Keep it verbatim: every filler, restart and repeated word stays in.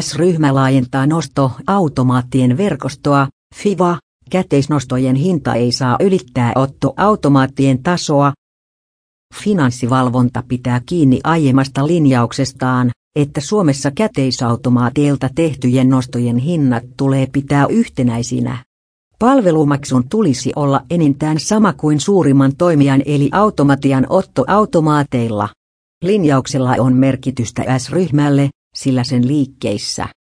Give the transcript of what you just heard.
S-ryhmä laajentaa nostoautomaattien verkostoa, FIVA, käteisnostojen hinta ei saa ylittää ottoautomaattien tasoa. Finanssivalvonta pitää kiinni aiemmasta linjauksestaan, että Suomessa käteisautomaateilta tehtyjen nostojen hinnat tulee pitää yhtenäisinä. Palvelumaksun tulisi olla enintään sama kuin suurimman toimijan eli automatian ottoautomaateilla. Linjauksella on merkitystä S-ryhmälle, sillä sen liikkeissä